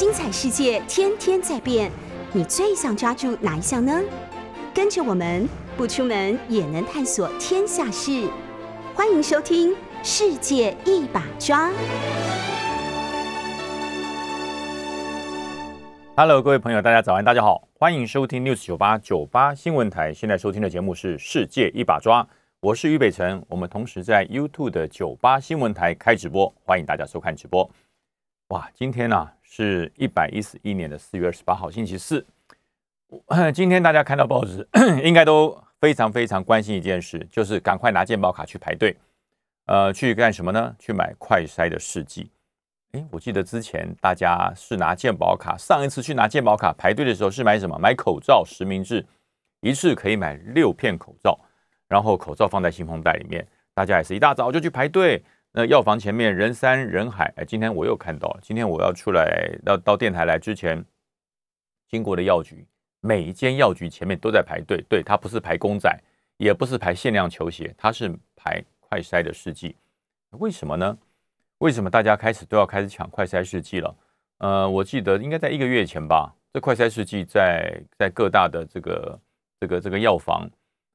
精彩世界天天在变，你最想抓住哪一项呢？跟着我们不出门也能探索天下事，欢迎收听《世界一把抓》。Hello， 各位朋友，大家早安，大家好，欢迎收听 News 98新闻台。现在收听的节目是《世界一把抓》，我是于北辰，我们同时在 YouTube 的98新闻台开直播，欢迎大家收看直播。哇，今天呢是111年的4月28号星期四。今天大家看到报纸应该都非常非常关心一件事，就是赶快拿健保卡去排队。去干什么呢？去买快筛的试剂。我记得之前大家是拿健保卡，上一次去拿健保卡排队的时候是买什么？买口罩实名制，一次可以买6片口罩，然后口罩放在信封袋里面，大家也是一大早就去排队。那药房前面人山人海，今天我又看到了。今天我要出来到电台来之前，经过的药局，每一间药局前面都在排队。对，它不是排公仔，也不是排限量球鞋，它是排快筛的试剂。为什么呢？为什么大家都要开始抢快筛试剂了？我记得应该在1个月前吧，这快筛试剂在各大的这个药房。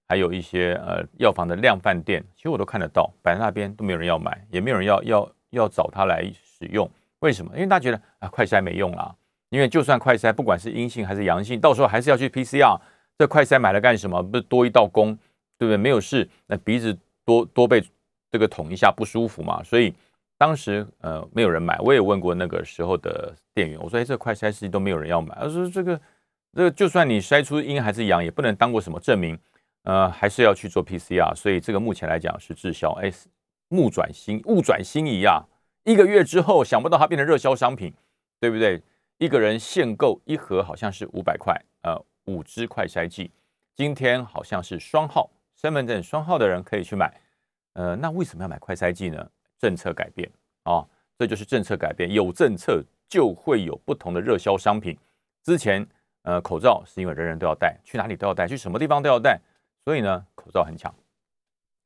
还有一些药房的量贩店，其实我都看得到，摆在那边都没有人要买，也没有人要找它来使用。为什么？因为大家觉得快筛没用啦，因为就算快筛不管是阴性还是阳性，到时候还是要去 PCR。这快筛买了干什么？不是多一道工，对不对？没有事，那鼻子多被这个捅一下不舒服嘛。所以当时没有人买，我也问过那个时候的店员，我说这快筛试剂都没有人要买，他说这个就算你筛出阴还是阳，也不能当过什么证明。还是要去做 PCR， 所以这个目前来讲是滞销。物转星移啊！1个月之后，想不到它变成热销商品，对不对？一个人限购一盒好像是500块，5支快筛剂。今天好像是双号，身份证双号的人可以去买。那为什么要买快筛剂呢？政策改变啊，这就是政策改变。有政策就会有不同的热销商品。之前口罩是因为人人都要戴，去哪里都要戴，去什么地方都要戴。所以呢，口罩很强，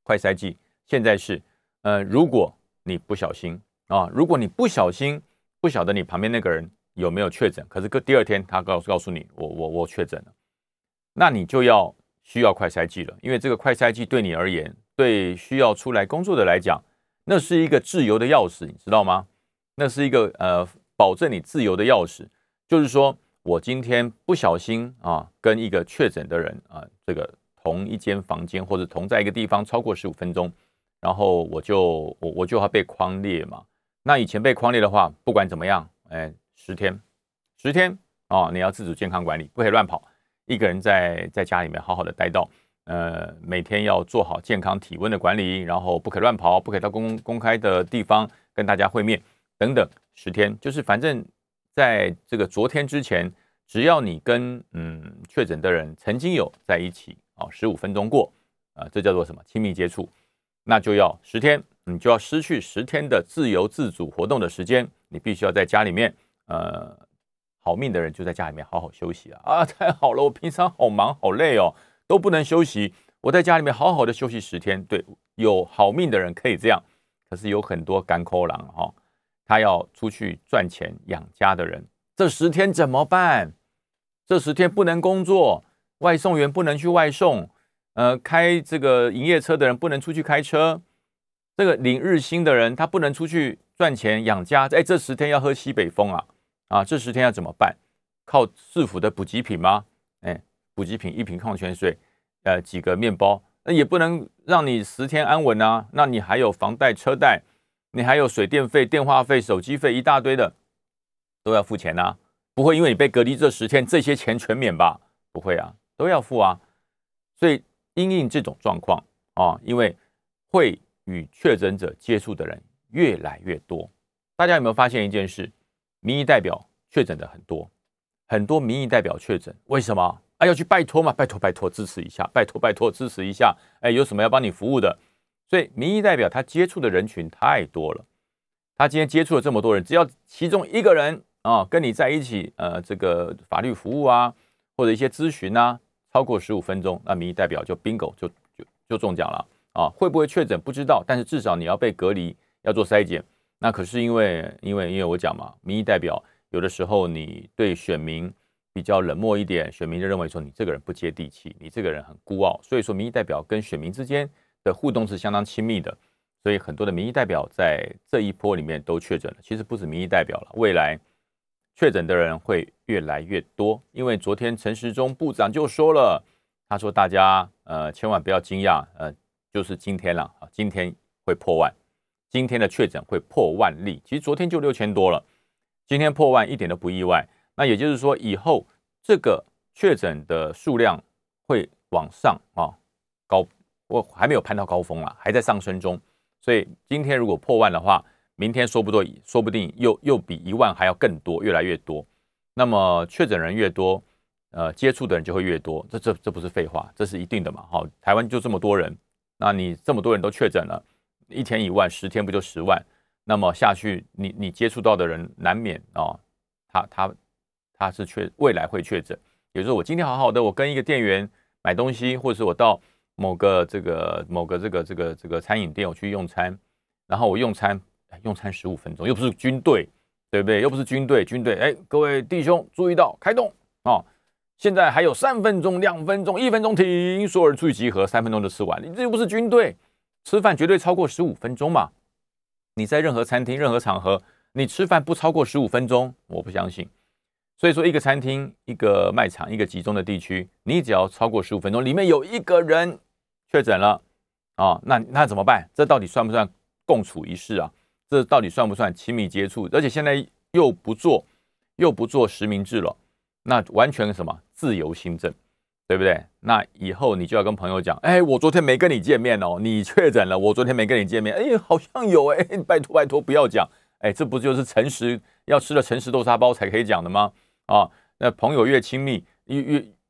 快筛剂现在是，如果你不小心啊，如果你不小心不晓得你旁边那个人有没有确诊，可是第二天他告诉你我确诊了，那你就需要快筛剂了，因为这个快筛剂对你而言，对需要出来工作的来讲，那是一个自由的钥匙，你知道吗？那是一个保证你自由的钥匙，就是说我今天不小心啊，跟一个确诊的人啊，这个。同一间房间或者同在一个地方超过15分钟，然后我就要被匡列嘛。那以前被匡列的话，不管怎么样，10天啊，你要自主健康管理，不可以乱跑，一个人在家里面好好的待到，每天要做好健康体温的管理，然后不可以乱跑，不可以到公开的地方跟大家会面等等。10天就是反正在这个昨天之前，只要你跟确诊的人曾经有在一起。15分钟过，这叫做什么？亲密接触，那就要10天，你就要失去10天的自由自主活动的时间，你必须要在家里面，好命的人就在家里面好好休息啊！啊，太好了，我平常好忙好累哦，都不能休息，我在家里面好好的休息10天。对，有好命的人可以这样，可是有很多干抠狼哈，他要出去赚钱养家的人，这10天怎么办？这10天不能工作。外送员不能去外送，开这个营业车的人不能出去开车，这个领日薪的人他不能出去赚钱养家。这10天要喝西北风啊！啊，这10天要怎么办？靠市府的补给品吗？补给品1瓶矿泉水，几个面包，那也不能让你10天安稳啊！那你还有房贷、车贷，你还有水电费、电话费、手机费一大堆的，都要付钱啊！不会因为你被隔离这10天，这些钱全免吧？不会啊！都要付啊，所以因应这种状况啊，因为会与确诊者接触的人越来越多。大家有没有发现一件事？民意代表确诊的很多，很多民意代表确诊，为什么？要去拜托嘛，拜托支持一下，拜托支持一下。有什么要帮你服务的？所以民意代表他接触的人群太多了，他今天接触了这么多人，只要其中一个人啊跟你在一起，这个法律服务啊，或者一些咨询啊。超过15分钟，那民意代表就 bingo 就中奖了啊！会不会确诊不知道，但是至少你要被隔离，要做筛检。那可是因为我讲嘛，民意代表有的时候你对选民比较冷漠一点，选民就认为说你这个人不接地气，你这个人很孤傲。所以说民意代表跟选民之间的互动是相当亲密的，所以很多的民意代表在这一波里面都确诊了。其实不止民意代表了，未来确诊的人会越来越多。因为昨天陈时中部长就说了，他说大家千万不要惊讶，就是今天了，今天会破万，今天的确诊会破万例。其实昨天就6000多了，今天破万一点都不意外。那也就是说，以后这个确诊的数量会往上高，我还没有攀到高峰了，还在上升中。所以今天如果破万的话，明天说不定又比1万还要更多，越来越多。那么确诊人越多，接触的人就会越多，这不是废话，这是一定的嘛。好，台湾就这么多人，那你这么多人都确诊了，1天1万，10天不就10万？那么下去，你接触到的人难免他是未来会确诊。比如说我今天好好的，我跟一个店员买东西，或者是我到某个餐饮店我去用餐，然后我用餐15分钟，又不是军队，对不对？又不是军队，哎，各位弟兄注意到，开动现在还有3分钟、2分钟、1分钟停，所有人出去集合，3分钟就吃完。你这又不是军队，吃饭绝对超过15分钟嘛。你在任何餐厅、任何场合，你吃饭不超过15分钟，我不相信。所以说，一个餐厅、一个卖场、一个集中的地区，你只要超过15分钟，里面有一个人确诊了那怎么办？这到底算不算共处一室啊？这到底算不算亲密接触？而且现在又不做实名制了，那完全什么自由新政，对不对？那以后你就要跟朋友讲，哎，我昨天没跟你见面哦，你确诊了，我昨天没跟你见面，哎，好像有哎，拜托不要讲，哎，这不就是诚实要吃了诚实豆沙包才可以讲的吗？那朋友越亲密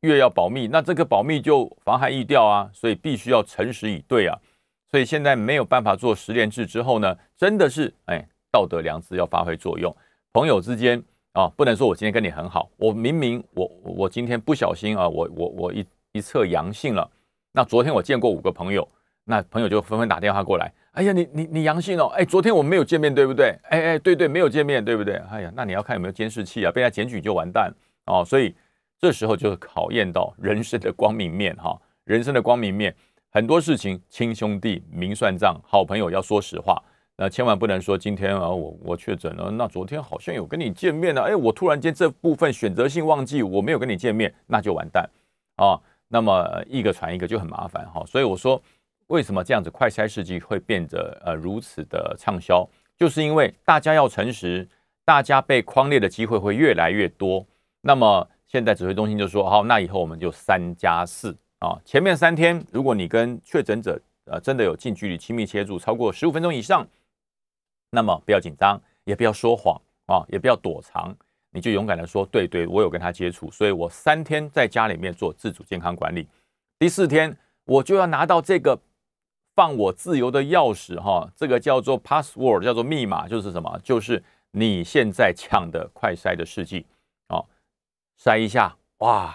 越要保密，那这个保密就妨害疫调啊，所以必须要诚实以对啊。所以现在没有办法做10连制之后呢，真的是道德良知要发挥作用。朋友之间不能说我今天跟你很好，我明明我今天不小心我一测阳性了，那昨天我见过5个朋友，那朋友就纷纷打电话过来，哎呀你阳性哎，昨天我们没有见面对不对？哎对没有见面对不对？哎呀，那你要看有没有监视器啊，被他检举就完蛋所以这时候就考验到人生的光明面人生的光明面。很多事情亲兄弟明算账，好朋友要说实话，千万不能说今天我确诊了，那昨天好像有跟你见面了，我突然间这部分选择性忘记我没有跟你见面，那就完蛋那么一个传一个就很麻烦所以我说为什么这样子快筛试剂会变得如此的畅销，就是因为大家要诚实，大家被匡列的机会会越来越多。那么现在指挥中心就说好，那以后我们就3+4前面3天，如果你跟确诊者真的有近距离亲密接触超过15分钟以上，那么不要紧张，也不要说谎也不要躲藏，你就勇敢的说对，我有跟他接触，所以我3天在家里面做自主健康管理，第4天我就要拿到这个放我自由的钥匙这个叫做 password， 叫做密码，就是什么？就是你现在抢的快筛的试剂筛一下，哇，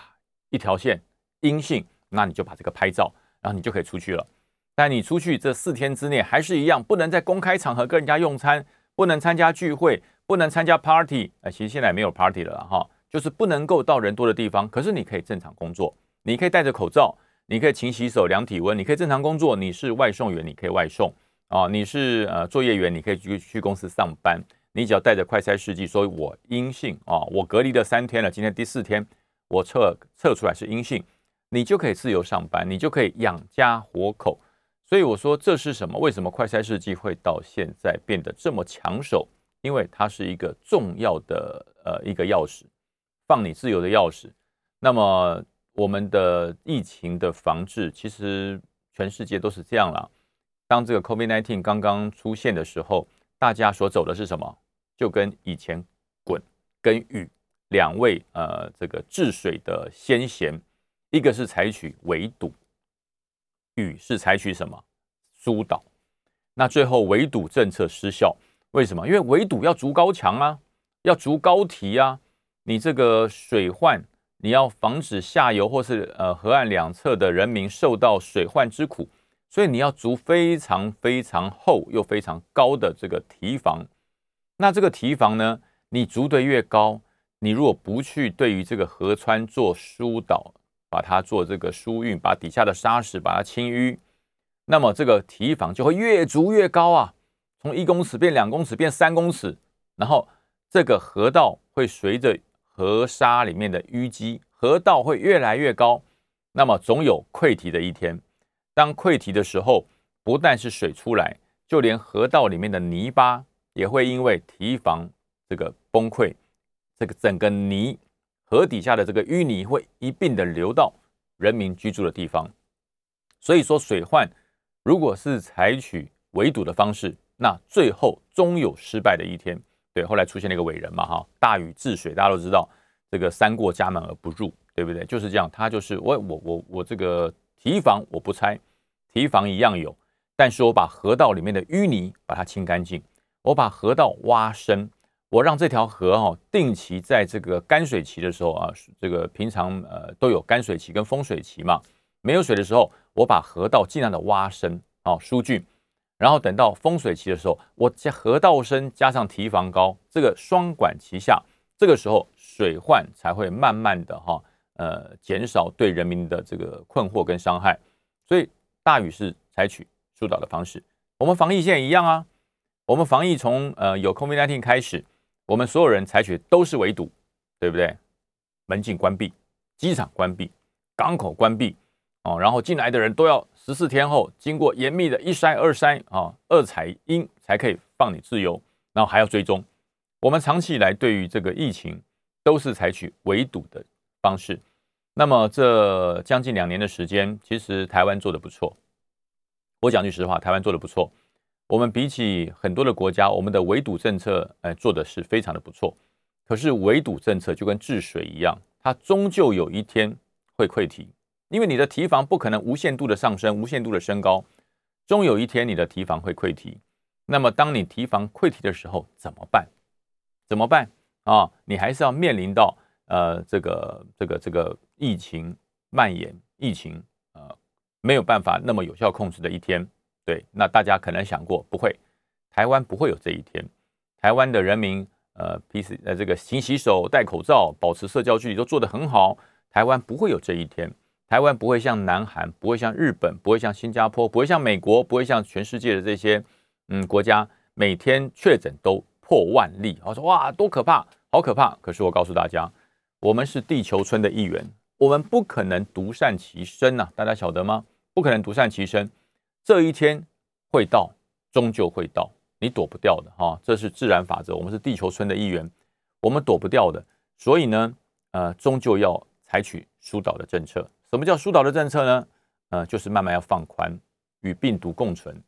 一条线阴性，那你就把这个拍照，然后你就可以出去了。但你出去这4天之内还是一样，不能在公开场合跟人家用餐，不能参加聚会，不能参加 party，其实现在没有 party 了就是不能够到人多的地方。可是你可以正常工作，你可以戴着口罩，你可以勤洗手、量体温，你可以正常工作。你是外送员，你可以外送你是作业员，你可以去公司上班。你只要带着快筛试剂，说我阴性我隔离了3天了，今天第4天我测出来是阴性，你就可以自由上班，你就可以养家活口。所以我说这是什么？为什么快筛试剂会到现在变得这么抢手？因为它是一个重要的一个钥匙，放你自由的钥匙。那么我们的疫情的防治，其实全世界都是这样了。当这个 COVID-19 刚刚出现的时候，大家所走的是什么？就跟以前鲧跟禹两位这个治水的先贤，一个是采取围堵，禹是采取什么？疏导。那最后围堵政策失效，为什么？因为围堵要筑高墙啊，要筑高堤啊，你这个水患，你要防止下游或是河岸两侧的人民受到水患之苦，所以你要筑非常非常厚又非常高的这个堤防。那这个堤防呢，你筑得越高，你如果不去对于这个河川做疏导，把它做这个疏运，把底下的沙石把它清淤，那么这个堤防就会越筑越高啊，从1公尺变2公尺变3公尺，然后这个河道会随着河沙里面的淤积，河道会越来越高，那么总有溃堤的一天。当溃堤的时候，不但是水出来，就连河道里面的泥巴也会因为堤防这个崩溃，这个整个泥河底下的这个淤泥会一并的流到人民居住的地方。所以说水患如果是采取围堵的方式，那最后终有失败的一天。对，后来出现了一个伟人嘛，哈，大禹治水，大家都知道，这个三过家门而不入，对不对？就是这样，他就是我这个堤防我不拆，堤防一样有，但是我把河道里面的淤泥把它清干净，我把河道挖深，我让这条河定期在这个干水期的时候啊，这个平常都有干水期跟丰水期嘛，没有水的时候，我把河道尽量的挖深啊，疏浚。然后等到丰水期的时候，我加河道深加上堤防高，这个双管齐下，这个时候水患才会慢慢的减少对人民的这个困惑跟伤害。所以大禹是采取疏导的方式。我们防疫现在一样啊，我们防疫从有 COVID-19 开始，我们所有人采取都是围堵，对不对？门禁关闭，机场关闭，港口关闭。哦，然后进来的人都要14天后经过严密的一筛、二筛啊、二采阴才可以放你自由，然后还要追踪。我们长期以来对于这个疫情都是采取围堵的方式。那么这将近2年的时间，其实台湾做得不错。我讲句实话，台湾做得不错。我们比起很多的国家，我们的围堵政策做的是非常的不错。可是围堵政策就跟治水一样，它终究有一天会溃堤。因为你的堤防不可能无限度的上升，无限度的升高，终有一天你的堤防会溃堤。那么当你堤防溃堤的时候怎么办？怎么办啊？你还是要面临到这个疫情蔓延，疫情没有办法那么有效控制的一天。对，那大家可能想过，不会，台湾不会有这一天。台湾的人民这个勤洗手、戴口罩、保持社交距离都做得很好，台湾不会有这一天。台湾不会像南韩，不会像日本，不会像新加坡，不会像美国，不会像全世界的这些国家，每天确诊都破10000例。我说哇，多可怕，好可怕！可是我告诉大家，我们是地球村的一员，我们不可能独善其身呐，大家晓得吗？不可能独善其身，这一天会到，终究会到，你躲不掉的哈，这是自然法则。我们是地球村的一员，我们躲不掉的，所以呢，终究要采取疏导的政策。什么叫疏导的政策呢？就是慢慢要放宽，与病毒共存。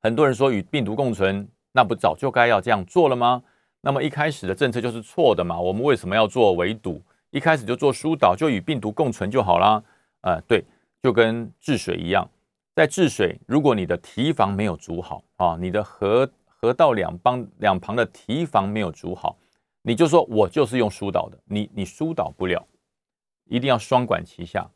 很多人说与病毒共存，那不早就该要这样做了吗？那么一开始的政策就是错的嘛，我们为什么要做围堵？一开始就做疏导，就与病毒共存就好啦。对，就跟治水一样，在治水，如果你的堤防没有筑好啊，你的河道两旁的堤防没有筑好，你就说我就是用疏导的，你疏导不了。一定要双管齐下，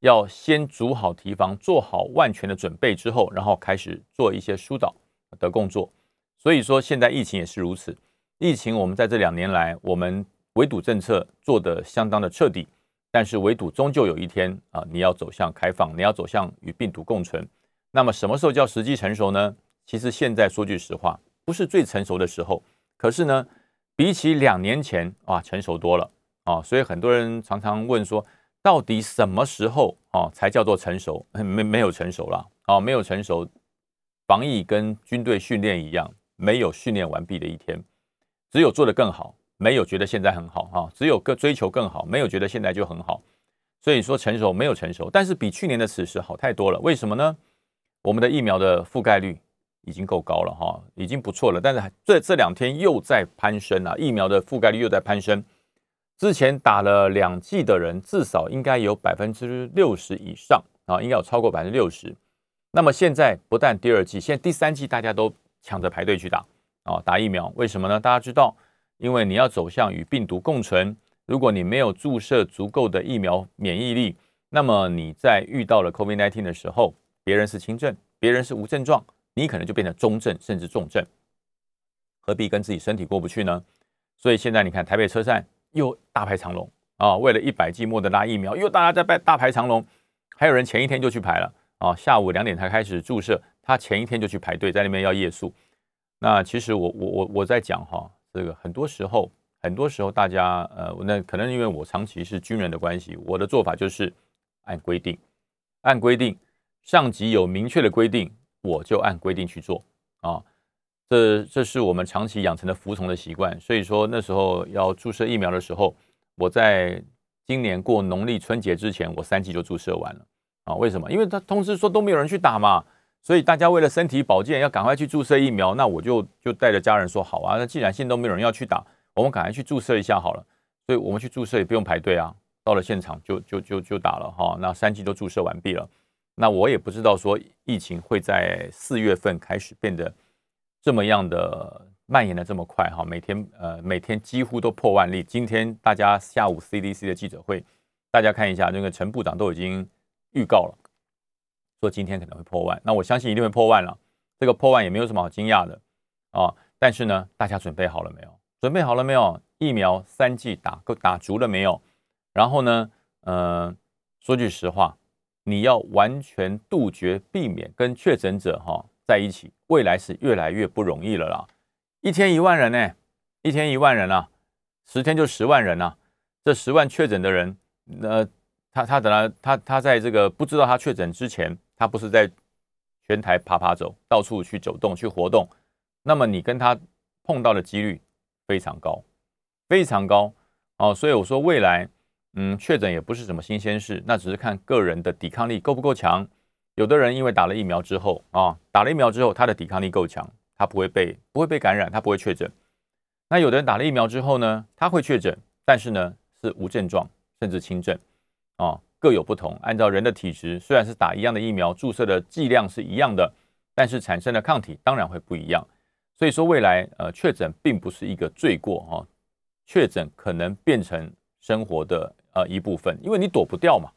要先筑好堤防，做好万全的准备之后，然后开始做一些疏导的工作。所以说现在疫情也是如此，疫情我们在这2年来，我们围堵政策做得相当的彻底，但是围堵终究有一天你要走向开放，你要走向与病毒共存。那么什么时候叫时机成熟呢？其实现在说句实话，不是最成熟的时候，可是呢，比起2年前成熟多了。所以很多人常常问说，到底什么时候才叫做成熟？没有成熟啦，没有成熟。防疫跟军队训练一样，没有训练完毕的一天，只有做得更好，没有觉得现在很好只有追求更好，没有觉得现在就很好。所以说成熟没有成熟，但是比去年的此时好太多了。为什么呢？我们的疫苗的覆盖率已经够高了已经不错了，但是这2天又在攀升啊，疫苗的覆盖率又在攀升。之前打了2剂的人，至少应该有 60% 以上应该有超过 60%。 那么现在不但第2剂，现在第3剂大家都抢着排队去打疫苗。为什么呢？大家知道，因为你要走向与病毒共存，如果你没有注射足够的疫苗免疫力，那么你在遇到了 COVID-19 的时候，别人是轻症，别人是无症状，你可能就变成中症甚至重症。何必跟自己身体过不去呢？所以现在你看台北车站又大排长龙啊，为了100剂莫德纳疫苗又大家在大排长龙，还有人前一天就去排了啊，下午2点才开始注射，他前一天就去排队在那边要夜宿。那其实我在讲哈，这个很多时候大家那可能因为我长期是军人的关系，我的做法就是按规定，上级有明确的规定，我就按规定去做啊。这是我们长期养成的服从的习惯，所以说那时候要注射疫苗的时候，我在今年过农历春节之前，我3剂就注射完了啊。为什么？因为他通知说都没有人去打嘛，所以大家为了身体保健要赶快去注射疫苗，那我就带着家人说好啊，那既然现在都没有人要去打，我们赶快去注射一下好了。所以我们去注射也不用排队啊，到了现场就打了哈。那3剂都注射完毕了，那我也不知道说疫情会在4月份开始变得这么样的蔓延的这么快哈，每天几乎都破万例。今天大家下午 CDC 的记者会，大家看一下，那个陈部长都已经预告了，说今天可能会破万。那我相信一定会破万了，这个破万也没有什么好惊讶的啊。但是呢，大家准备好了没有？疫苗3剂打足了没有？然后呢，说句实话，你要完全杜绝避免跟确诊者哈在一起，未来是越来越不容易了啦。1天1万人呢、1天1万人啊，10天就10万人啊。这10万确诊的人，他在这个不知道他确诊之前，他不是在全台爬走，到处去走动去活动，那么你跟他碰到的几率非常高，非常高哦。所以我说未来，确诊也不是什么新鲜事，那只是看个人的抵抗力够不够强。有的人因为打了疫苗之后啊，他的抵抗力够强，他不会被感染，他不会确诊。那有的人打了疫苗之后呢，他会确诊，但是呢是无症状甚至轻症啊，各有不同。按照人的体质，虽然是打一样的疫苗，注射的剂量是一样的，但是产生的抗体当然会不一样。所以说未来确诊并不是一个罪过啊，确诊可能变成生活的一部分，因为你躲不掉嘛，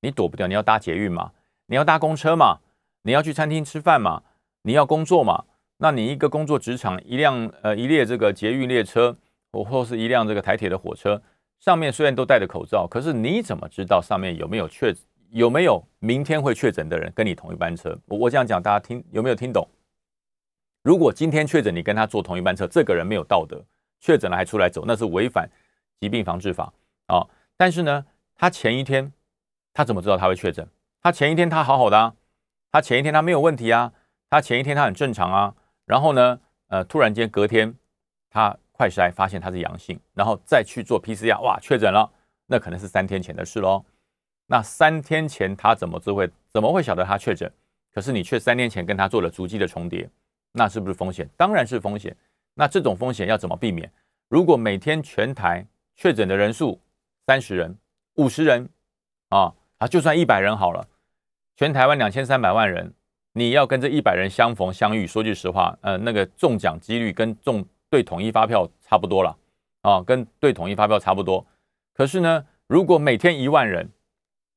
你要搭捷运嘛。你要搭公车嘛，你要去餐厅吃饭嘛，你要工作嘛，那你一个工作职场一列这个捷运列车，或是一辆这个台铁的火车，上面虽然都戴着口罩，可是你怎么知道上面有没有明天会确诊的人跟你同一班车？我这样讲大家有没有听懂？如果今天确诊你跟他坐同一班车，这个人没有道德，确诊了还出来走，那是违反疾病防治法啊。但是呢，他前一天他怎么知道他会确诊？他前一天他好好的啊，他前一天他没有问题啊，他前一天他很正常啊。然后呢，突然间隔天他快筛发现他是阳性，然后再去做 PCR， 哇，确诊了，那可能是3天前的事咯。那3天前他怎么会晓得他确诊？可是你却3天前跟他做了足迹的重叠，那是不是风险？当然是风险。那这种风险要怎么避免？如果每天全台确诊的人数30人、50人啊。就算100人好了，全台湾2300万人，你要跟这100人相逢相遇，说句实话，那个中奖几率跟对统一发票差不多了啊，跟对统一发票差不多。可是呢，如果每天1万人，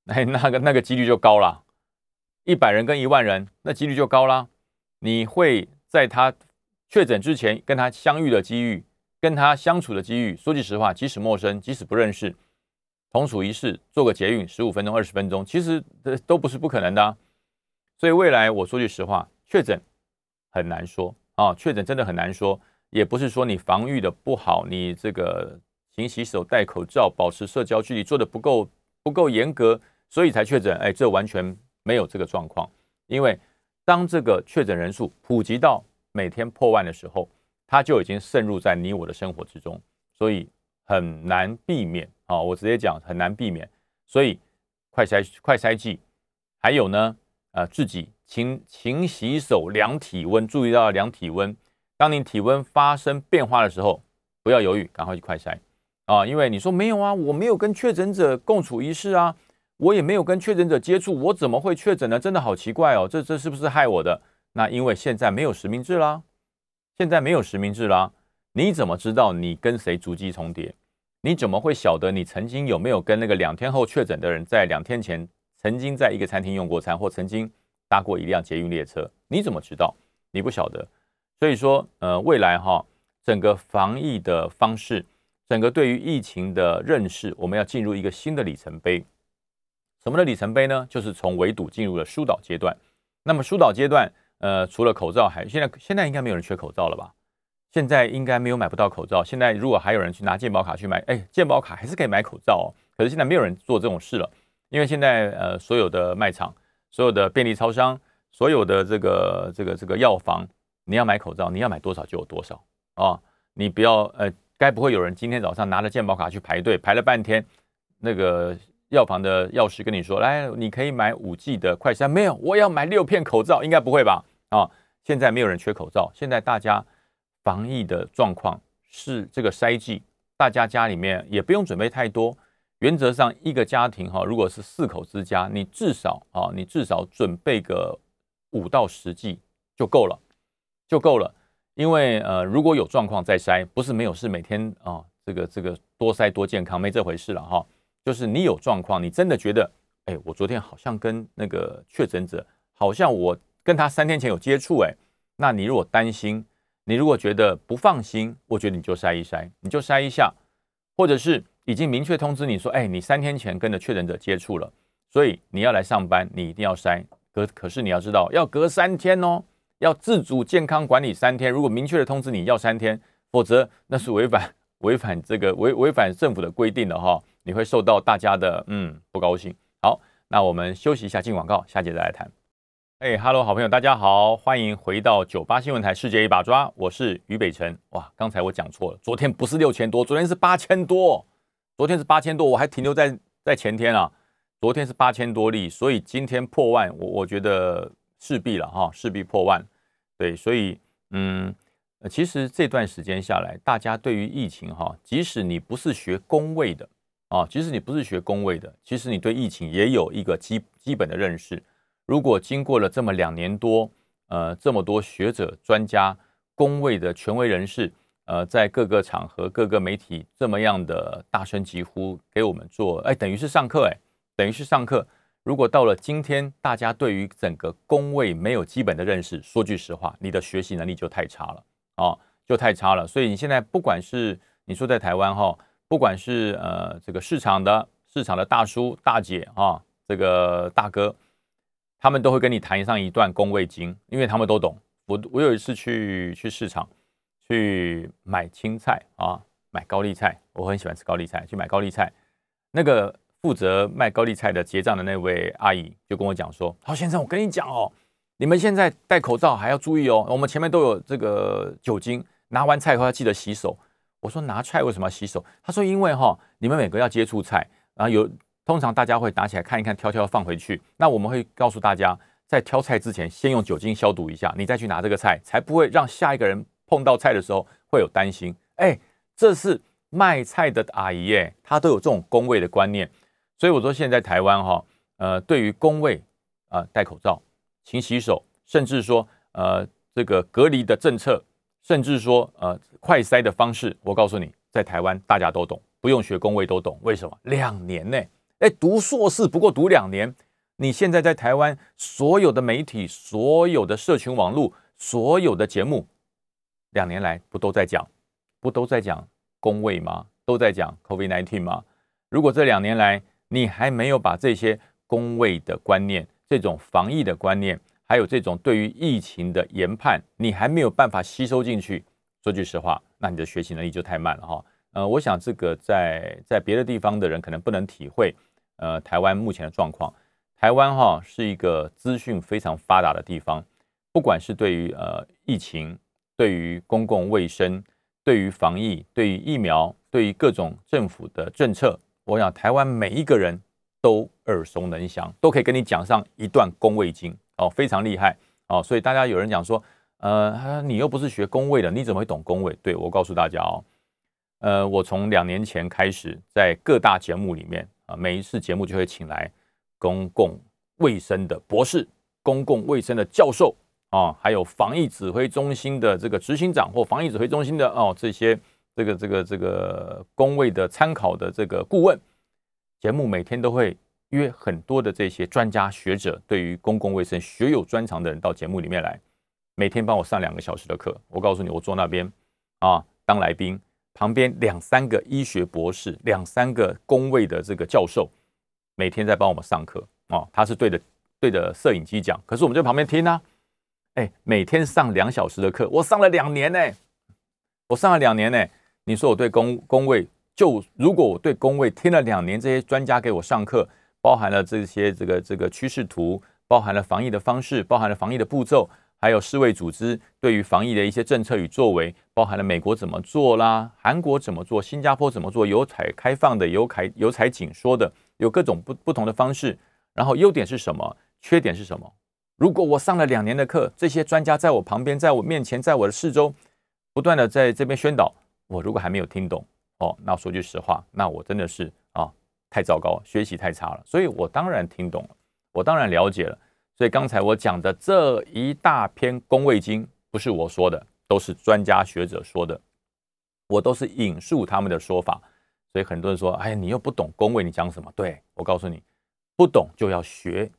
那个几率就高了，100人跟1万人，那几率就高了。你会在他确诊之前跟他相遇的机遇，跟他相处的机遇，说句实话，即使陌生，即使不认识。同处一室，坐个捷运15分钟、20分钟，其实都不是不可能的啊。所以未来我说句实话，确诊很难说啊，确诊真的很难说。也不是说你防御的不好，你这个勤洗手、戴口罩、保持社交距离做的不够严格，所以才确诊。这完全没有这个状况。因为当这个确诊人数普及到每天破万的时候，它就已经渗入在你我的生活之中，所以很难避免。我直接讲很难避免，所以快筛剂，还有呢，自己勤洗手、量体温，注意到量体温。当你体温发生变化的时候，不要犹豫，赶快去快筛啊！因为你说没有啊，我没有跟确诊者共处一室啊，我也没有跟确诊者接触，我怎么会确诊呢？真的好奇怪哦，这是不是害我的？那因为现在没有实名制啦，你怎么知道你跟谁足迹重叠？你怎么会晓得你曾经有没有跟那个2天后确诊的人在2天前曾经在一个餐厅用过餐，或曾经搭过一辆捷运列车？你怎么知道？你不晓得。所以说，未来哈，整个防疫的方式，整个对于疫情的认识，我们要进入一个新的里程碑。什么的里程碑呢？就是从围堵进入了疏导阶段。那么疏导阶段，除了口罩，现在应该没有人缺口罩了吧？现在应该没有买不到口罩。现在如果还有人去拿健保卡去买，健保卡还是可以买口罩哦。可是现在没有人做这种事了，因为现在所有的卖场、所有的便利超商、所有的这个药房，你要买口罩，你要买多少就有多少啊！你不要该不会有人今天早上拿着健保卡去排队，排了半天，那个药房的药师跟你说，来，你可以买5G 的快筛，没有，我要买6片口罩，应该不会吧？啊，现在没有人缺口罩，现在大家防疫的状况是这个筛剂，大家家里面也不用准备太多，原则上一个家庭如果是4口之家，你至少准备个5到10剂就够了，因为如果有状况再筛，不是没有事，每天这个多筛多健康，没这回事了哈。就是你有状况，你真的觉得，我昨天好像跟那个确诊者，好像我跟他3天前有接触，那你如果担心，你如果觉得不放心，我觉得你就筛一筛，你就筛一下，或者是已经明确通知你说，你3天前跟着确诊者接触了，所以你要来上班，你一定要筛。可是你要知道，要隔3天哦，要自主健康管理3天。如果明确的通知你要3天，否则那是违反这个违反政府的规定的哈。你会受到大家的不高兴。好，那我们休息一下，进广告，下节再来谈。Hello， 好朋友，大家好，欢迎回到98新闻台世界一把抓，我是于北辰。哇，刚才我讲错了，昨天不是6000多，昨天是8000多，我还停留在前天啊。昨天是8000多例，所以今天破万，我觉得势必了哈，势必破万。对，所以其实这段时间下来，大家对于疫情哈，即使你不是学公卫的。其实你对疫情也有一个基本的认识。如果经过了这么2年多，这么多学者、专家、公卫的权威人士，在各个场合、各个媒体这么样的大声疾呼给我们做，等于是上课。如果到了今天，大家对于整个公卫没有基本的认识，说句实话，你的学习能力就太差了所以你现在不管是你说在台湾不管是这个市场的大叔大姐这个大哥，他们都会跟你谈上一段公卫经，因为他们都懂。我有一次去市场去买青菜买高丽菜，我很喜欢吃高丽菜，去买高丽菜。那个负责卖高丽菜的结账的那位阿姨就跟我讲说：“好先生，我跟你讲你们现在戴口罩还要注意我们前面都有这个酒精，拿完菜后要记得洗手。”我说拿菜为什么要洗手？他说因为你们每个要接触菜，然后通常大家会拿起来看一看，挑放回去。那我们会告诉大家，在挑菜之前先用酒精消毒一下，你再去拿这个菜，才不会让下一个人碰到菜的时候会有担心。这是卖菜的阿姨她都有这种公卫的观念。所以我说现在台湾对于公卫戴口罩、勤洗手，甚至说这个隔离的政策。甚至说快筛的方式，我告诉你，在台湾大家都懂，不用学公卫都懂。为什么？2年呢？读硕士不过读2年。你现在在台湾所有的媒体、所有的社群网络、所有的节目，2年来不都在讲公卫吗？都在讲 COVID-19 吗？如果这2年来你还没有把这些公卫的观念、这种防疫的观念，还有这种对于疫情的研判，你还没有办法吸收进去。说句实话，那你的学习能力就太慢了我想这个在别的地方的人可能不能体会台湾目前的状况。台湾是一个资讯非常发达的地方，不管是对于疫情、对于公共卫生、对于防疫、对于疫苗、对于各种政府的政策，我想台湾每一个人都耳熟能详，都可以跟你讲上一段公卫经。非常厉害所以大家有人讲说你又不是学公卫的，你怎么会懂公卫？对，我告诉大家我从2年前开始，在各大节目里面每一次节目就会请来公共卫生的博士、公共卫生的教授还有防疫指挥中心的这个执行长或防疫指挥中心的这些这个公卫的参考的这个顾问。节目每天都会约很多的这些专家学者，对于公共卫生学有专长的人到节目里面来，每天帮我上2个小时的课。我告诉你，我坐那边当来宾，旁边两三个医学博士，两三个工位的这个教授，每天在帮我们上课哦。他是对着摄影机讲，可是我们在旁边听啊。哎，每天上2小时的课，我上了2年呢、欸，你说我对工位，就如果我对工位听了2年，这些专家给我上课，包含了这些这个趋势图，包含了防疫的方式，包含了防疫的步骤。还有世卫组织对于防疫的一些政策与作为，包含了美国怎么做啦，韩国怎么做，新加坡怎么做，有采开放的，有采紧缩的，有各种 不同的方式。然后优点是什么，缺点是什么？如果我上了2年的课，这些专家在我旁边，在我面前，在我的四周，不断的在这边宣导，我如果还没有听懂哦，那说句实话，那我真的是啊太糟糕了，学习太差了。所以我当然听懂了，我当然了解了。所以刚才我讲的这一大篇公卫经不是我说的，都是专家学者说的，我都是引述他们的说法。所以很多人说，哎，你又不懂公卫，你讲什么？对，我告诉你，不懂就要学，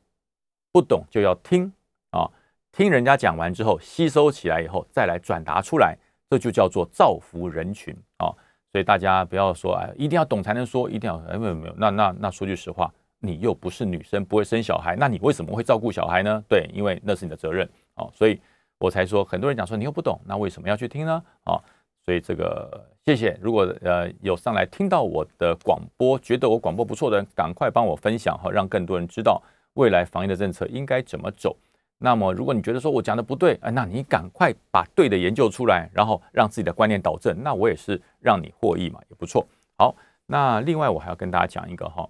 不懂就要听啊，听人家讲完之后，吸收起来以后再来转达出来，这就叫做造福人群啊。所以大家不要说，哎，一定要懂才能说，一定要，哎，没有没有，那说句实话。你又不是女生，不会生小孩，那你为什么会照顾小孩呢？对，因为那是你的责任哦，所以我才说，很多人讲说你又不懂，那为什么要去听呢？哦，所以这个谢谢，如果有上来听到我的广播，觉得我广播不错的人，赶快帮我分享哈，让更多人知道未来防疫的政策应该怎么走。那么如果你觉得说我讲的不对，那你赶快把对的研究出来，然后让自己的观念导正，那我也是让你获益嘛，也不错。好，那另外我还要跟大家讲一个哈。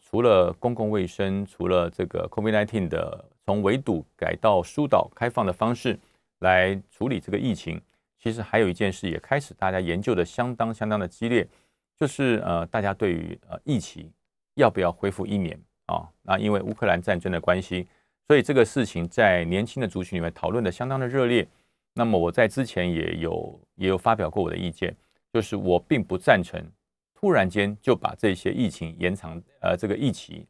除了公共卫生，除了这个 COVID-19 的从围堵改到疏导开放的方式来处理这个疫情，其实还有一件事也开始大家研究的相当的激烈，就是大家对于疫情要不要恢复一年啊？那因为乌克兰战争的关系，所以这个事情在年轻的族群里面讨论的相当的热烈。那么我在之前也有发表过我的意见，就是我并不赞成。突然间就把这些疫情延长，这个疫情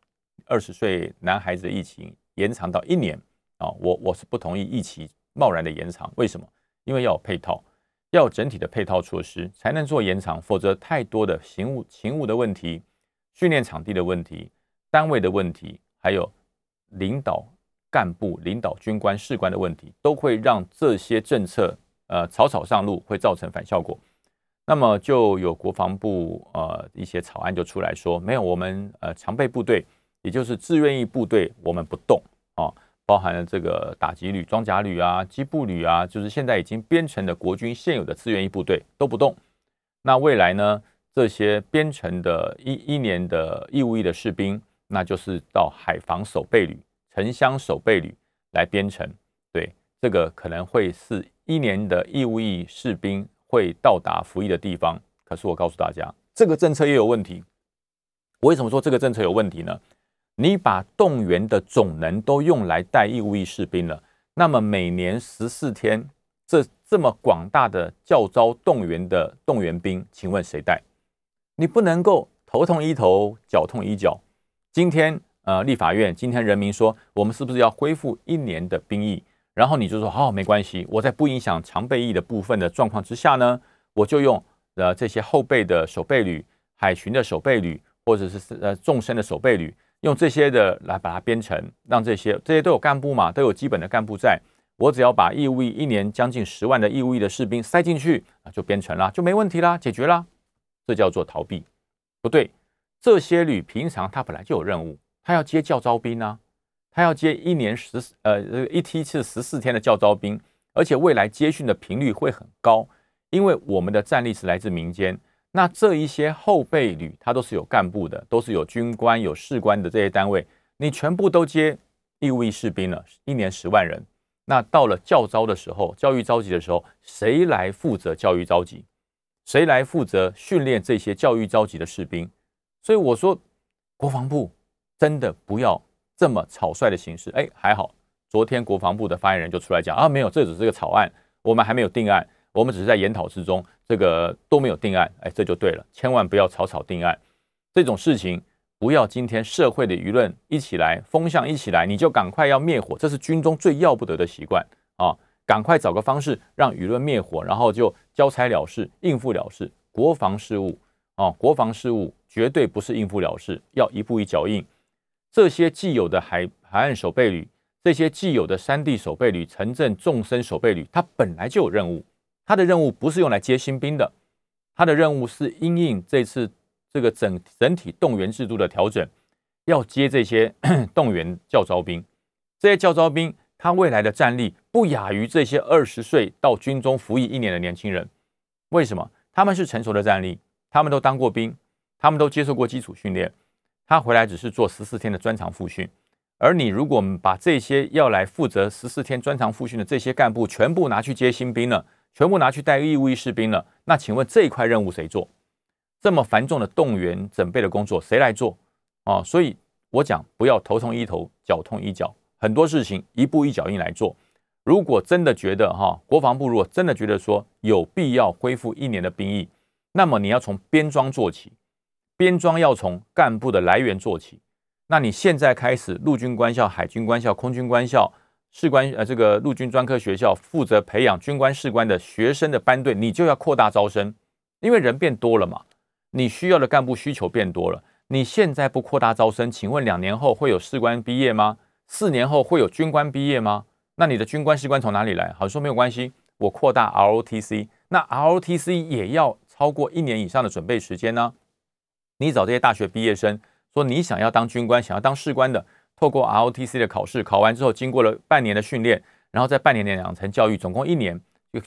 20岁男孩子的疫情延长到1年啊，我是不同意疫情贸然的延长。为什么？因为要有配套，要有整体的配套措施才能做延长，否则太多的勤务的问题、训练场地的问题、单位的问题，还有领导干部、领导军官、士官的问题，都会让这些政策草上路，会造成反效果。那么就有国防部一些草案就出来说，没有，我们常备部队，也就是志愿役部队，我们不动啊，包含了这个打击旅、装甲旅啊、机步旅啊，就是现在已经编成的国军现有的志愿役部队都不动。那未来呢，这些编成的11年的义务役的士兵，那就是到海防守备旅、城乡守备旅来编成。对，这个可能会是1年的义务役士兵。会到达服役的地方，可是我告诉大家，这个政策也有问题。我为什么说这个政策有问题呢？你把动员的总能都用来带义务役士兵了，那么每年14天，这么广大的教招动员的动员兵，请问谁带？你不能够头痛医头，脚痛医脚。今天立法院，今天人民说，我们是不是要恢复1年的兵役？然后你就说好，没关系，我在不影响常备役的部分的状况之下呢，我就用这些后备的守备旅、海巡的守备旅，或者是纵深的守备旅，用这些的来把它编成，让这些都有干部嘛，都有基本的干部在，我只要把义务役1年将近10万的义务役的士兵塞进去，就编成啦，就没问题啦，解决啦。这叫做逃避，不对，这些旅平常他本来就有任务，他要接教招兵啊。他要接一梯次14天的教招兵，而且未来接训的频率会很高，因为我们的战力是来自民间。那这一些后备旅，它都是有干部的，都是有军官、有士官的这些单位，你全部都接义务役士兵了，1年10万人。那到了教招的时候，教育召集的时候，谁来负责教育召集？谁来负责训练这些教育召集的士兵？所以我说，国防部真的不要。这么草率的形式，哎，还好，昨天国防部的发言人就出来讲啊，没有，这只是个草案，我们还没有定案，我们只是在研讨之中，这个都没有定案，哎，这就对了，千万不要草草定案，这种事情不要今天社会的舆论一起来，风向一起来，你就赶快要灭火，这是军中最要不得的习惯啊，赶快找个方式让舆论灭火，然后就交差了事、应付了事。国防事务啊，国防事务绝对不是应付了事，要一步一脚印。这些既有的海岸守备旅，这些既有的山地守备旅、城镇纵深守备旅，它本来就有任务，它的任务不是用来接新兵的，它的任务是因应这次这个整体动员制度的调整，要接这些动员教召兵。这些教召兵，他未来的战力不亚于这些20岁到军中服役1年的年轻人。为什么？他们是成熟的战力，他们都当过兵，他们都接受过基础训练，他回来只是做14天的专长复训。而你如果把这些要来负责14天专长复训的这些干部全部拿去接新兵了，全部拿去带义务役士兵了，那请问这一块任务谁做？这么繁重的动员准备的工作谁来做啊？所以我讲不要头痛医头，脚痛医脚，很多事情一步一脚印来做。如果真的觉得国防部如果真的觉得说有必要恢复1年的兵役，那么你要从编装做起，编装要从干部的来源做起。那你现在开始，陆军官校、海军官校、空军官校、士官这个陆军专科学校负责培养军官、士官的学生的班队，你就要扩大招生，因为人变多了嘛，你需要的干部需求变多了。你现在不扩大招生，请问2年后会有士官毕业吗？4年后会有军官毕业吗？那你的军官、士官从哪里来？好，说没有关系，我扩大 ROTC， 那 ROTC 也要超过1年以上的准备时间呢。你找这些大学毕业生说你想要当军官、想要当士官的，透过 ROTC 的考试，考完之后经过了半年的训练，然后在半年的养成教育，总共1年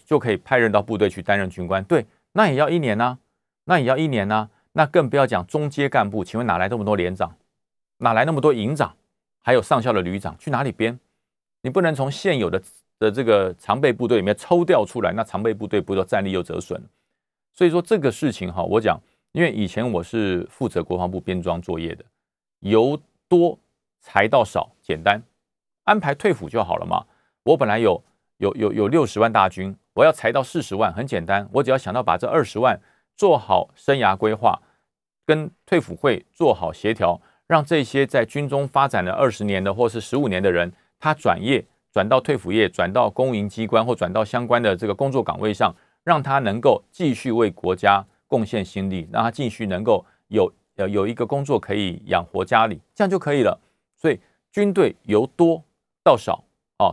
就可以派任到部队去担任军官。对，那也要1年啊，那也要1年啊，那更不要讲中阶干部，请问哪来那么多连长，哪来那么多营长，还有上校的旅长，去哪里编？你不能从现有的这个常备部队里面抽调出来，那常备部队不就战力又折损了？所以说这个事情我讲，因为以前我是负责国防部编装作业的，由多裁到少，简单安排退辅就好了嘛。我本来有60万大军，我要裁到40万，很简单，我只要想到把这20万做好生涯规划，跟退辅会做好协调，让这些在军中发展了20年的或是15年的人，他转业转到退辅业，转到公营机关或转到相关的这个工作岗位上，让他能够继续为国家贡献心力，让他继续能够有一个工作可以养活家里，这样就可以了。所以军队由多到少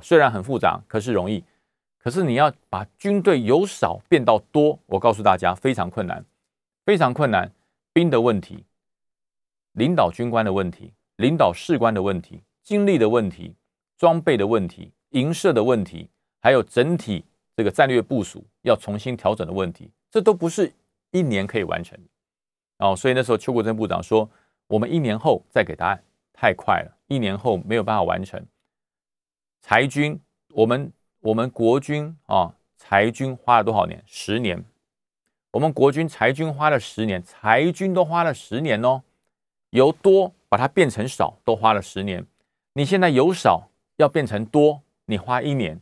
虽然很复杂，可是容易。可是你要把军队由少变到多，我告诉大家非常困难，非常困难。兵的问题，领导军官的问题，领导士官的问题，精力的问题，装备的问题，营设的问题，还有整体这个战略部署要重新调整的问题，这都不是1年可以完成的所以那时候邱国正部长说，我们1年后再给答案，太快了，1年后没有办法完成。裁军，我们国军裁军花了多少年？10年。我们国军裁军花了10年，裁军都花了10年哦，由多把它变成少都花了10年。你现在由少要变成多，你花1年，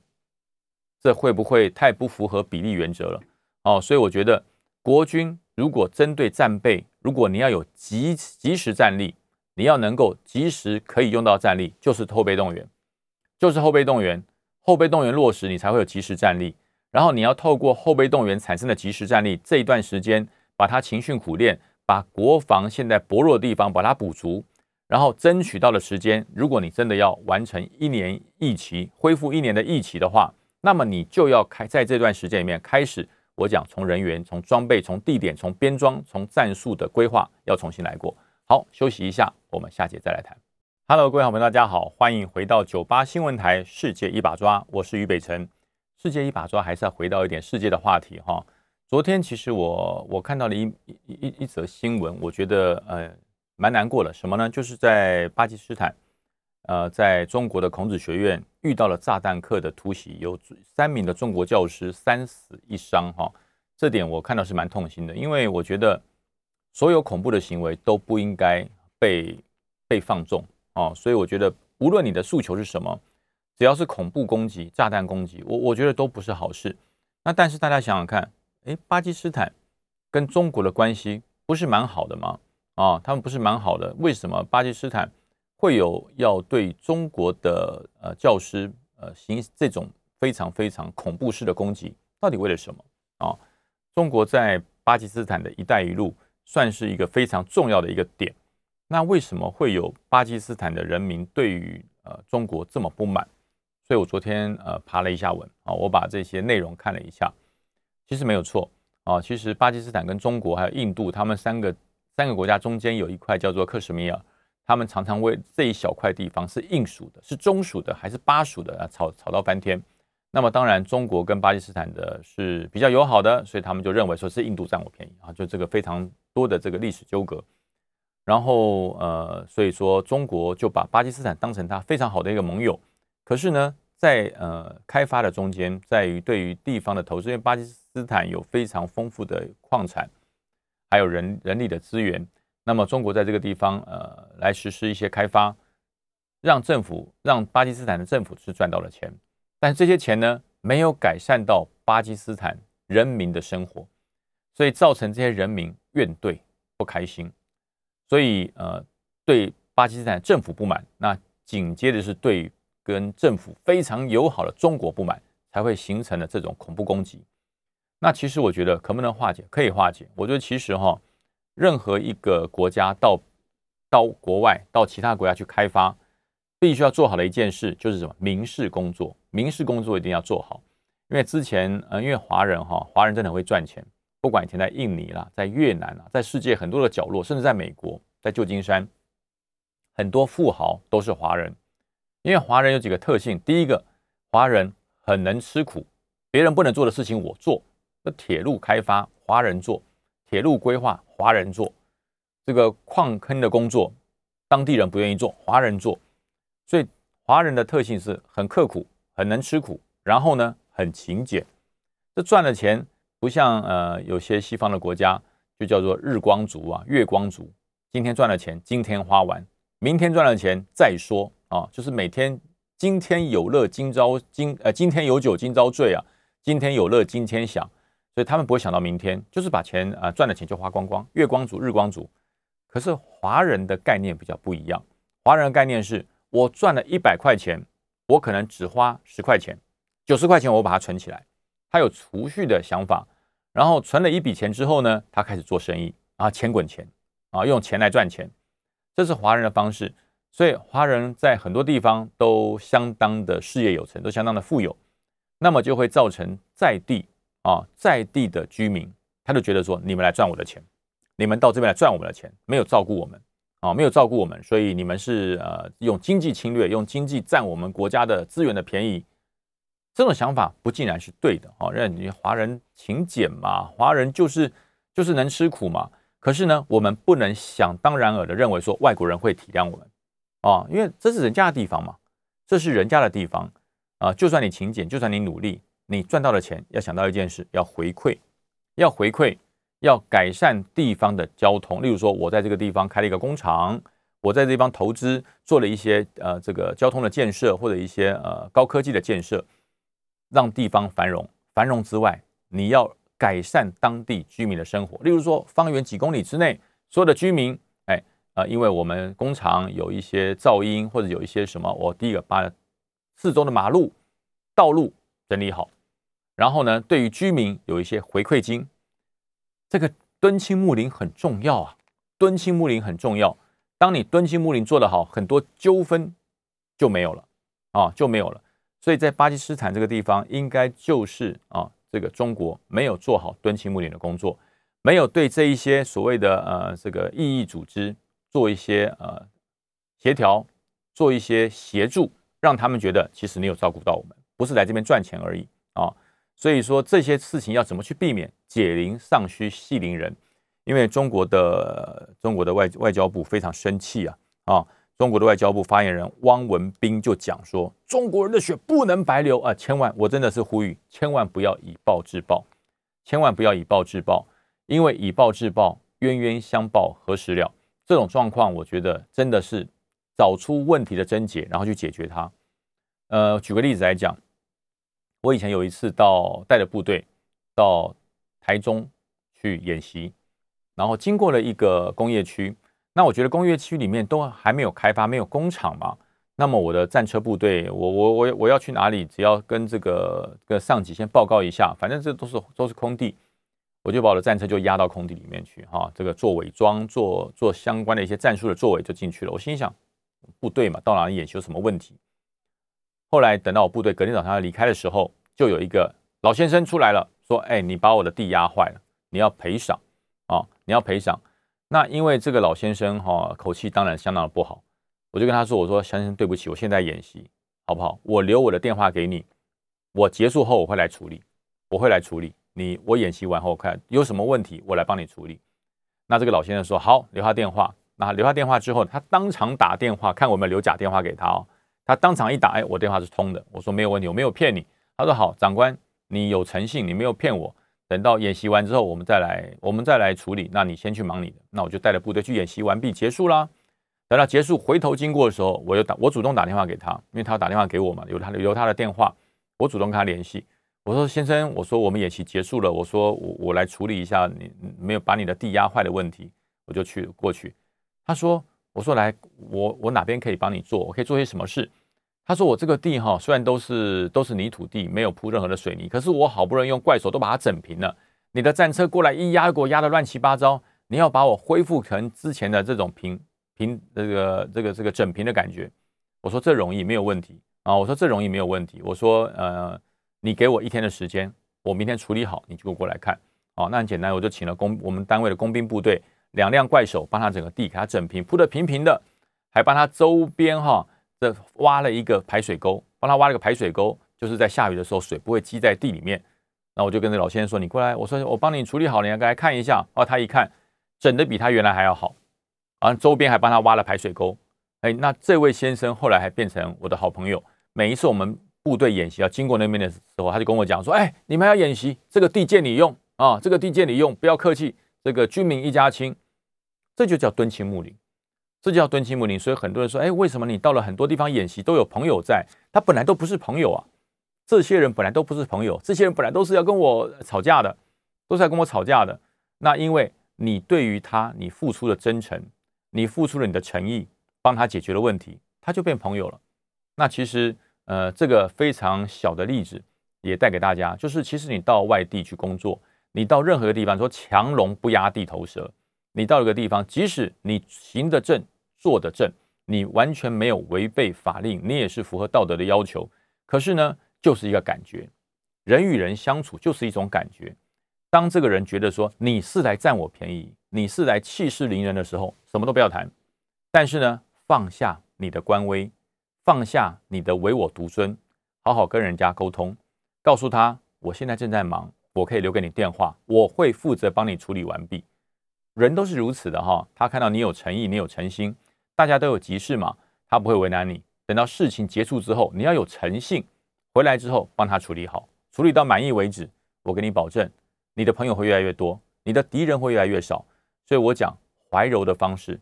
这会不会太不符合比例原则了所以我觉得国军如果针对战备，如果你要有及时战力，你要能够及时可以用到战力，就是后备动员，就是后备动员，后备动员落实，你才会有及时战力。然后你要透过后备动员产生的及时战力，这一段时间把它勤训苦练，把国防现在薄弱的地方把它补足，然后争取到的时间，如果你真的要完成1年役期，恢复1年的役期的话，那么你就要在这段时间里面开始，我讲从人员、从装备、从地点、从编装、从战术的规划要重新来过。好，休息一下，我们下节再来谈。 Hello， 各位好朋友大家好，欢迎回到98新闻台世界一把抓，我是于北辰。世界一把抓还是要回到一点世界的话题昨天其实我看到了一则新闻，我觉得蛮难过的。什么呢？就是在巴基斯坦在中国的孔子学院遇到了炸弹客的突袭，有3名的中国教师3死1伤这点我看到是蛮痛心的，因为我觉得所有恐怖的行为都不应该被放纵所以我觉得无论你的诉求是什么，只要是恐怖攻击、炸弹攻击，我觉得都不是好事。那但是大家想想看，巴基斯坦跟中国的关系不是蛮好的吗他们不是蛮好的，为什么巴基斯坦会有要对中国的教师行这种非常非常恐怖式的攻击，到底为了什么中国在巴基斯坦的一带一路算是一个非常重要的一个点。那为什么会有巴基斯坦的人民对于中国这么不满？所以我昨天爬了一下文啊，我把这些内容看了一下，其实没有错啊。其实巴基斯坦跟中国还有印度，他们三个国家中间有一块叫做克什米尔，他们常常为这一小块地方是印属的、是中属的还是巴属的吵到翻天。那么当然，中国跟巴基斯坦的是比较友好的，所以他们就认为说是印度占我便宜啊，就这个非常多的这个历史纠葛。然后所以说中国就把巴基斯坦当成他非常好的一个盟友。可是呢，在开发的中间，在于对于地方的投资，因为巴基斯坦有非常丰富的矿产，还有人力的资源。那么中国在这个地方来实施一些开发，让巴基斯坦的政府是赚到了钱。但这些钱呢，没有改善到巴基斯坦人民的生活，所以造成这些人民怨怼不开心，所以对巴基斯坦政府不满，那紧接着是对跟政府非常友好的中国不满，才会形成了这种恐怖攻击。那其实我觉得可不能化解，可以化解。我觉得其实任何一个国家到国外到其他国家去开发，必须要做好的一件事就是什么？民事工作，民事工作一定要做好。因为之前，因为华人真的很会赚钱，不管以前在印尼啦，在越南啦，在世界很多的角落，甚至在美国，在旧金山，很多富豪都是华人。因为华人有几个特性，第一个，华人很能吃苦，别人不能做的事情我做。那铁路开发华人做，铁路规划华人做，这个矿坑的工作当地人不愿意做，华人做。所以华人的特性是很刻苦，很能吃苦，然后呢很勤俭。这赚了钱不像有些西方的国家就叫做日光族啊、月光族，今天赚了钱今天花完，明天赚了钱再说啊，就是每天今天有乐今天有酒今朝醉啊，今天有乐今天享，所以他们不会想到明天，就是把钱赚了钱就花光光，月光族、日光族。可是华人的概念比较不一样，华人的概念是我赚了100块钱，我可能只花10块钱，90块钱我把它存起来，他有储蓄的想法，然后存了一笔钱之后呢，他开始做生意啊，钱滚钱啊，用钱来赚钱，这是华人的方式。所以华人在很多地方都相当的事业有成，都相当的富有，那么就会造成在地的居民，他就觉得说你们来赚我的钱，你们到这边来赚我们的钱，没有照顾我们。没有照顾我们，所以你们是用经济侵略，用经济占我们国家的资源的便宜，这种想法不竟然是对的华人勤俭嘛，华人就是能吃苦嘛。可是呢，我们不能想当然而的认为说外国人会体谅我们因为这是人家的地方嘛，这是人家的地方就算你勤俭，就算你努力，你赚到的钱要想到一件事，要回馈。要改善地方的交通，例如说我在这个地方开了一个工厂，我在这地方投资做了一些这个交通的建设，或者一些高科技的建设，让地方繁荣之外，你要改善当地居民的生活。例如说方圆几公里之内所有的居民因为我们工厂有一些噪音，或者有一些什么，我第一个把四周的马路道路整理好，然后呢对于居民有一些回馈金。这个敦亲睦邻很重要啊，敦亲睦邻很重要。当你敦亲睦邻做得好，很多纠纷就没有了就没有了。所以在巴基斯坦这个地方，应该就是这个中国没有做好敦亲睦邻的工作，没有对这一些所谓的这个异议组织做一些协调，做一些协助，让他们觉得其实你有照顾到我们，不是来这边赚钱而已所以说这些事情要怎么去避免？解铃尚须系铃人。因为中国的外交部非常生气啊！中国的外交部发言人汪文斌就讲说，中国人的血不能白流啊！千万，我真的是呼吁，千万不要以暴制暴，千万不要以暴制暴，因为以暴制暴，冤冤相报何时了？这种状况，我觉得真的是找出问题的症结，然后去解决它。举个例子来讲。我以前有一次带着部队到台中去演习，然后经过了一个工业区，那我觉得工业区里面都还没有开发，没有工厂嘛。那么我的战车部队，我要去哪里，只要跟这个上级先报告一下，反正这都是空地。我就把我的战车就压到空地里面去哈，这个做伪装、做相关的一些战术的作为就进去了。我心想，部队嘛，到哪里演习有什么问题？后来等到我部队隔天早上要离开的时候，就有一个老先生出来了，说：“哎，你把我的地压坏了，你要赔偿啊，你要赔偿。”那因为这个老先生哈，口气当然相当的不好，我就跟他说：“我说先生，对不起，我现在演习好不好？我留我的电话给你，我结束后我会来处理，我会来处理。”我演习完后看有什么问题，我来帮你处理。那这个老先生说好，留下电话。那留下电话之后，他当场打电话看我们留假电话给他哦。他当场一打，哎，我电话是通的。我说没有问题，我没有骗你。他说好，长官，你有诚信，你没有骗我。等到演习完之后，我们再来处理。那你先去忙你的。那我就带着部队去演习完毕，结束啦。等到结束回头经过的时候，我主动打电话给他，因为他打电话给我嘛，有他的电话，我主动跟他联系。我说先生，我说我们演习结束了，我说我来处理一下你没有把你的地压坏的问题，我就去过去。他说，我说来，我哪边可以帮你做？我可以做些什么事？他说我这个地哈，虽然都是泥土地，没有铺任何的水泥，可是我好不容易用怪手都把它整平了。你的战车过来一压，给我压的乱七八糟，你要把我恢复成之前的这种平这个整平的感觉。我说这容易没有问题啊，我说这容易没有问题。我说你给我一天的时间，我明天处理好，你就过来看。哦，那很简单，我就请了我们单位的工兵部队2辆怪手，帮他整个地给他整平，铺得平平的，还帮他周边哈，这挖了一个排水沟，帮他挖了一个排水沟，就是在下雨的时候水不会积在地里面。那我就跟这老先生说，你过来，我说我帮你处理好，你来看一下。哦，他一看，整得比他原来还要好，然后周边还帮他挖了排水沟。哎，那这位先生后来还变成我的好朋友，每一次我们部队演习要经过那边的时候，他就跟我讲说：“哎，你们要演习，这个地借你用啊，这个地借你用，不要客气。这个军民一家亲，这就叫敦亲睦邻，这就叫敦亲睦邻。所以很多人说：哎，为什么你到了很多地方演习都有朋友在？他本来都不是朋友啊，这些人本来都不是朋友，这些人本来都是要跟我吵架的，都是要跟我吵架的。那因为你对于他，你付出了真诚，你付出了你的诚意，帮他解决了问题，他就变朋友了。那其实。”这个非常小的例子也带给大家，就是其实你到外地去工作，你到任何个地方，说强龙不压地头蛇，你到一个地方，即使你行得正坐得正，你完全没有违背法令，你也是符合道德的要求，可是呢，就是一个感觉，人与人相处就是一种感觉。当这个人觉得说你是来占我便宜，你是来气势凌人的时候，什么都不要谈，但是呢，放下你的官威，放下你的唯我独尊，好好跟人家沟通，告诉他我现在正在忙，我可以留给你电话，我会负责帮你处理完毕。人都是如此的哈，他看到你有诚意，你有诚心，大家都有急事嘛，他不会为难你。等到事情结束之后，你要有诚信，回来之后帮他处理好，处理到满意为止，我跟你保证，你的朋友会越来越多，你的敌人会越来越少。所以我讲怀柔的方式，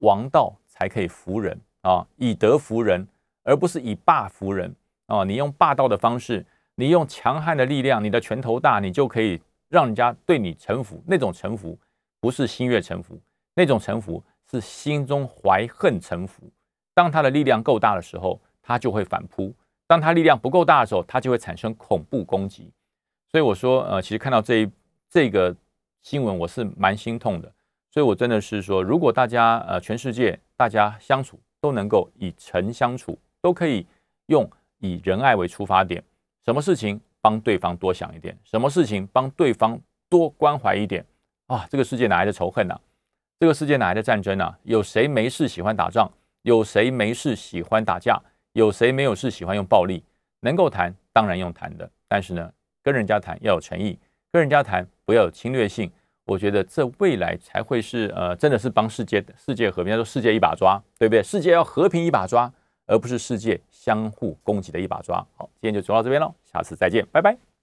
王道才可以服人啊，以德服人。而不是以霸服人啊！你用霸道的方式，你用强悍的力量，你的拳头大，你就可以让人家对你臣服。那种臣服不是心悦臣服，那种臣服是心中怀恨臣服。当他的力量够大的时候，他就会反扑；当他力量不够大的时候，他就会产生恐怖攻击。所以我说，其实看到这个新闻，我是蛮心痛的。所以我真的是说，如果大家全世界大家相处都能够以诚相处。都可以用以仁爱为出发点，什么事情帮对方多想一点，什么事情帮对方多关怀一点啊！这个世界哪来的仇恨啊？这个世界哪来的战争啊？有谁没事喜欢打仗？有谁没事喜欢打架？有谁没有事喜欢用暴力？能够谈当然用谈的，但是呢，跟人家谈要有诚意，跟人家谈不要有侵略性。我觉得这未来才会是真的是帮世界和平，说世界一把抓，对不对？世界要和平一把抓。而不是世界相互攻击的一把抓。好，今天就聊到这边喽，下次再见，拜拜。